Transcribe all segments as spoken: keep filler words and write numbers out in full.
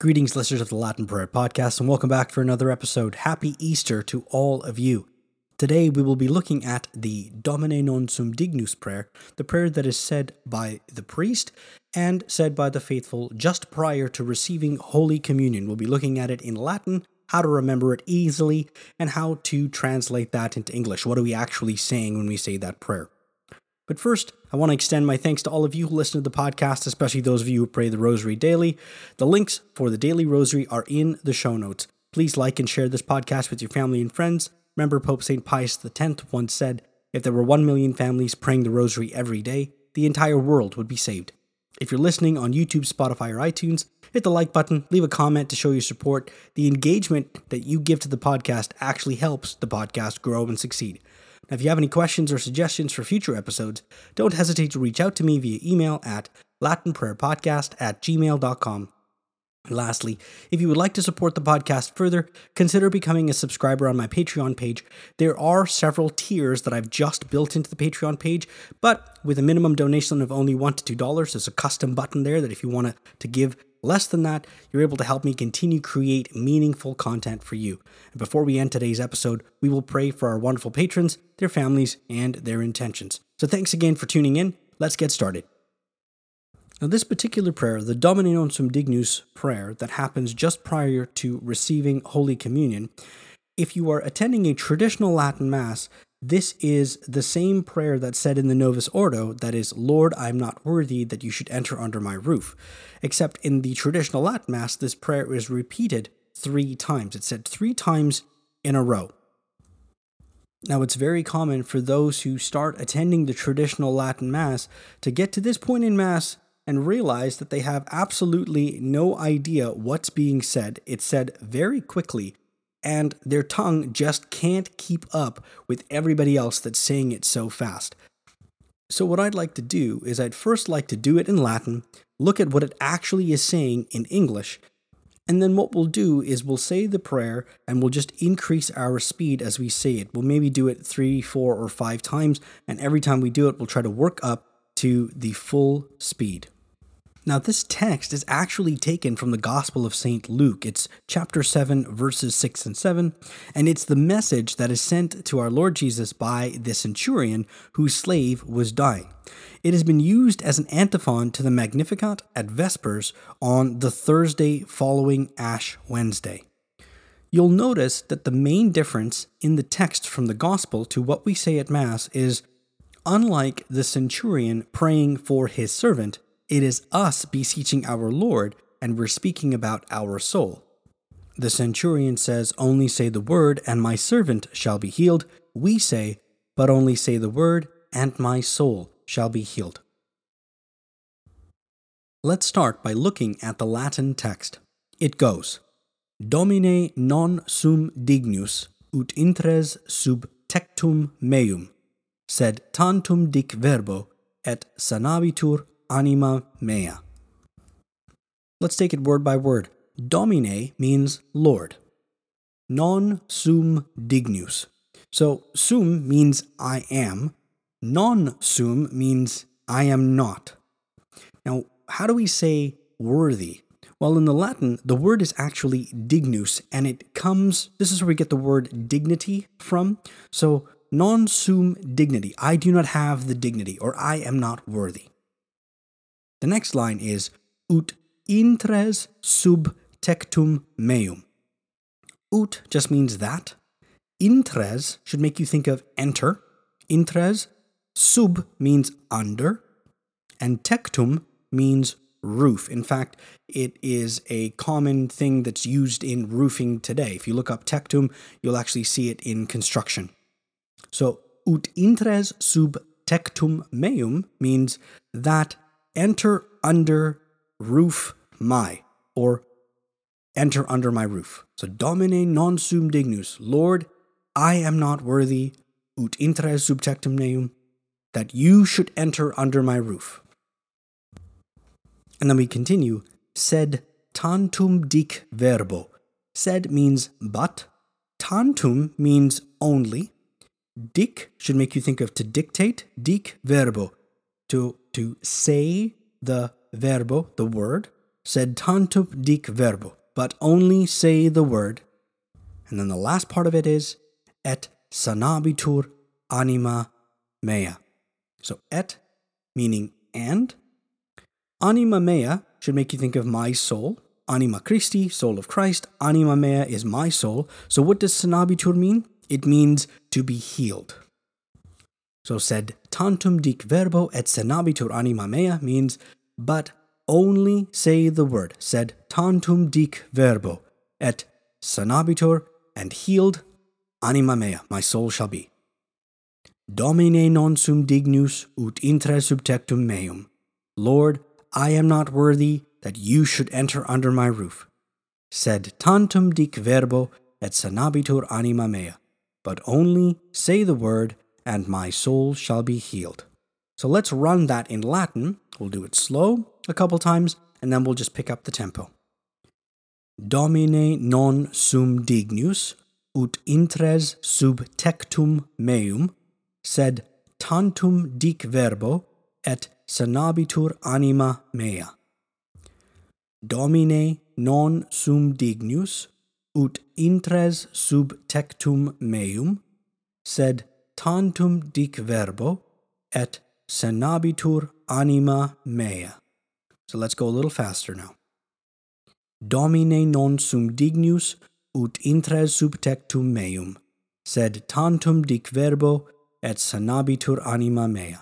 Greetings, listeners of the Latin Prayer Podcast, and welcome back for another episode. Happy Easter to all of you. Today we will be looking at the Domine non sum dignus prayer, the prayer that is said by the priest and said by the faithful just prior to receiving Holy Communion. We'll be looking at it in Latin, how to remember it easily, and how to translate that into English. What are we actually saying when we say that prayer? But first, I want to extend my thanks to all of you who listen to the podcast, especially those of you who pray the Rosary daily. The links for the Daily Rosary are in the show notes. Please like and share this podcast with your family and friends. Remember, Pope Saint Pius X once said, if there were one million families praying the Rosary every day, the entire world would be saved. If you're listening on YouTube, Spotify, or iTunes, hit the like button, leave a comment to show your support. The engagement that you give to the podcast actually helps the podcast grow and succeed. Now, if you have any questions or suggestions for future episodes, don't hesitate to reach out to me via email at latinprayerpodcast at gmail dot com. And lastly, if you would like to support the podcast further, consider becoming a subscriber on my Patreon page. There are several tiers that I've just built into the Patreon page, but with a minimum donation of only one dollar to two dollars, there's a custom button there that if you want to give less than that, you're able to help me continue create meaningful content for you. And before we end today's episode, we will pray for our wonderful patrons, their families, and their intentions. So thanks again for tuning in. Let's get started. Now, this particular prayer, the Domine non sum dignus prayer that happens just prior to receiving Holy Communion, if you are attending a traditional Latin Mass, this is the same prayer that's said in the Novus Ordo, that is, Lord, I am not worthy that you should enter under my roof. Except in the traditional Latin Mass, this prayer is repeated three times. It's said three times in a row. Now, it's very common for those who start attending the traditional Latin Mass to get to this point in Mass and realize that they have absolutely no idea what's being said. It's said very quickly, and their tongue just can't keep up with everybody else that's saying it so fast. So what I'd like to do is I'd first like to do it in Latin, look at what it actually is saying in English, and then what we'll do is we'll say the prayer and we'll just increase our speed as we say it. We'll maybe do it three, four, or five times, and every time we do it, we'll try to work up to the full speed. Now, this text is actually taken from the Gospel of Saint Luke. It's chapter seven, verses six and seven, and it's the message that is sent to our Lord Jesus by the centurion whose slave was dying. It has been used as an antiphon to the Magnificat at Vespers on the Thursday following Ash Wednesday. You'll notice that the main difference in the text from the Gospel to what we say at Mass is, unlike the centurion praying for his servant, it is us beseeching our Lord, and we're speaking about our soul. The centurion says, only say the word, and my servant shall be healed. We say, but only say the word, and my soul shall be healed. Let's start by looking at the Latin text. It goes, Domine non sum dignus ut intres sub tectum meum, sed tantum dic verbo et sanabitur anima mea. Let's take it word by word. Domine means Lord. Non sum dignus. So sum means I am. Non sum means I am not. Now, how do we say worthy? Well, in the Latin, the word is actually dignus, and it comes, this is where we get the word dignity from. So non sum dignity. I do not have the dignity, or I am not worthy. The next line is, ut intres sub tectum meum. Ut just means that. Intres should make you think of enter. Intres. Sub means under. And tectum means roof. In fact, it is a common thing that's used in roofing today. If you look up tectum, you'll actually see it in construction. So, ut intres sub tectum meum means that enter under roof my, or enter under my roof. So Domine non sum dignus, Lord, I am not worthy, ut intres sub tectum meum, that you should enter under my roof. And then we continue, sed tantum dic verbo. Sed means but, tantum means only, dic should make you think of to dictate, dic verbo, to to say the verbo, the word, Sed tantum dic verbo, but only say the word. And then the last part of it is, et sanabitur anima mea. So et, meaning and. Anima mea should make you think of my soul. Anima Christi, soul of Christ. Anima mea is my soul. So what does sanabitur mean? It means to be healed. So sed tantum dic verbo et sanabitur anima mea means, but only say the word. Sed tantum dic verbo et sanabitur, and healed anima mea, my soul shall be. Domine non sum dignus ut intres sub tectum meum. Lord, I am not worthy that you should enter under my roof. Sed tantum dic verbo et sanabitur anima mea. But only say the word, and my soul shall be healed. So let's run that in Latin. We'll do it slow a couple times, and then we'll just pick up the tempo. Domine non sum dignus ut intres sub tectum meum, sed tantum dic verbo et sanabitur anima mea. Domine non sum dignus ut intres sub tectum meum, sed tantum dic verbo et sanabitur anima mea. So let's go a little faster now. Domine non sum dignus ut intres sub tectum meum, sed tantum dic verbo et sanabitur anima mea.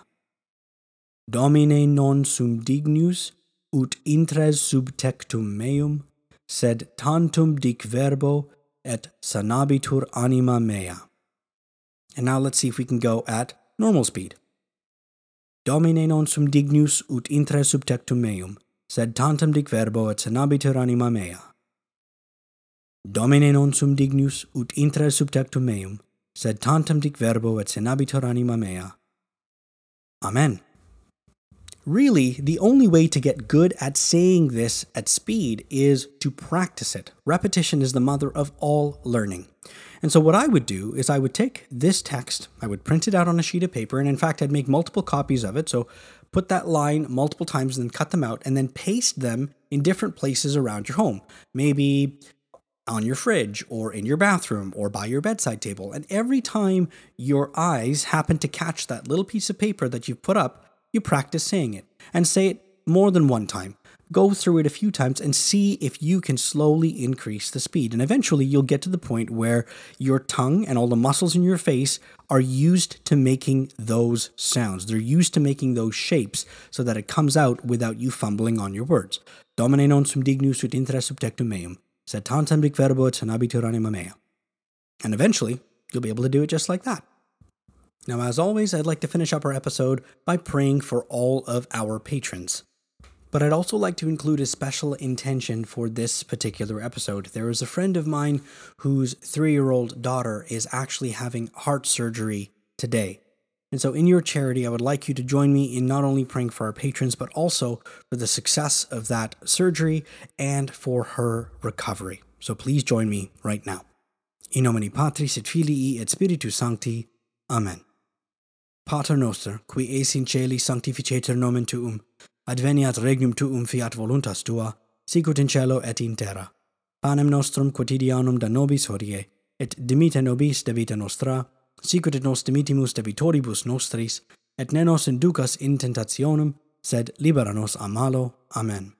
Domine non sum dignus ut intres sub tectum meum, sed tantum dic verbo et sanabitur anima mea. And now let's see if we can go at normal speed. Domine non sum dignus ut intres sub tectum meum, sed tantum dic verbo et sanabitur anima mea. Domine non sum dignus ut intres sub tectum meum, sed tantum dic verbo et sanabitur anima mea. Amen. Really, the only way to get good at saying this at speed is to practice it. Repetition is the mother of all learning. And so what I would do is I would take this text, I would print it out on a sheet of paper, and in fact, I'd make multiple copies of it. So put that line multiple times and then cut them out and then paste them in different places around your home. Maybe on your fridge or in your bathroom or by your bedside table. And every time your eyes happen to catch that little piece of paper that you've put up, you practice saying it, and say it more than one time. Go through it a few times and see if you can slowly increase the speed. And eventually you'll get to the point where your tongue and all the muscles in your face are used to making those sounds. They're used to making those shapes so that it comes out without you fumbling on your words. Domine non sum dignus ut intres sub tectum meum, sed tantum dic verbo et sanabitur anima mea. And eventually you'll be able to do it just like that. Now, as always, I'd like to finish up our episode by praying for all of our patrons. But I'd also like to include a special intention for this particular episode. There is a friend of mine whose three-year-old daughter is actually having heart surgery today. And so in your charity, I would like you to join me in not only praying for our patrons, but also for the success of that surgery and for her recovery. So please join me right now. In nomine Patris et Filii et Spiritus Sancti. Amen. Pater noster, qui es in celi sanctificetur nomen tuum, adveniat regnum tuum fiat voluntas tua, sicut in cielo et in terra. Panem nostrum quotidianum da nobis hodie, et dimitte nobis debita nostra, sicut et nos dimittimus debitoribus nostris, et ne nos inducas in tentationem, sed libera nos a malo. Amen.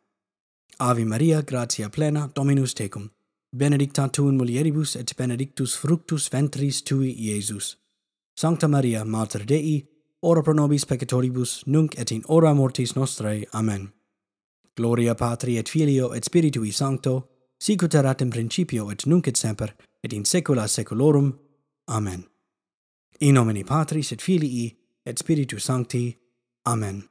Ave Maria, gratia plena, Dominus tecum, benedicta tu in mulieribus et benedictus fructus ventris tui, Iesus. Sancta Maria, Mater Dei, ora pro nobis peccatoribus, nunc et in hora mortis nostrae. Amen. Gloria Patri et Filio et Spiritui Sancto, sicut erat in principio et nunc et semper, et in saecula saeculorum. Amen. In nomine Patris et Filii et Spiritus Sancti. Amen.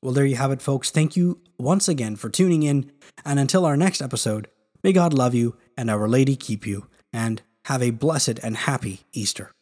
Well, there you have it, folks. Thank you once again for tuning in, and until our next episode, may God love you and Our Lady keep you, and have a blessed and happy Easter.